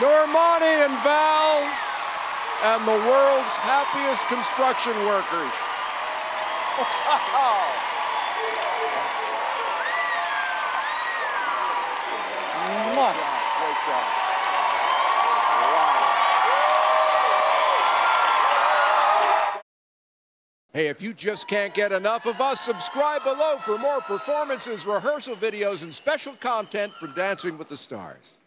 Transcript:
Normani and Val, and the world's happiest construction workers. Wow. Wow. Great job. Wow. Hey, if you just can't get enough of us, subscribe below for more performances, rehearsal videos, and special content from Dancing with the Stars.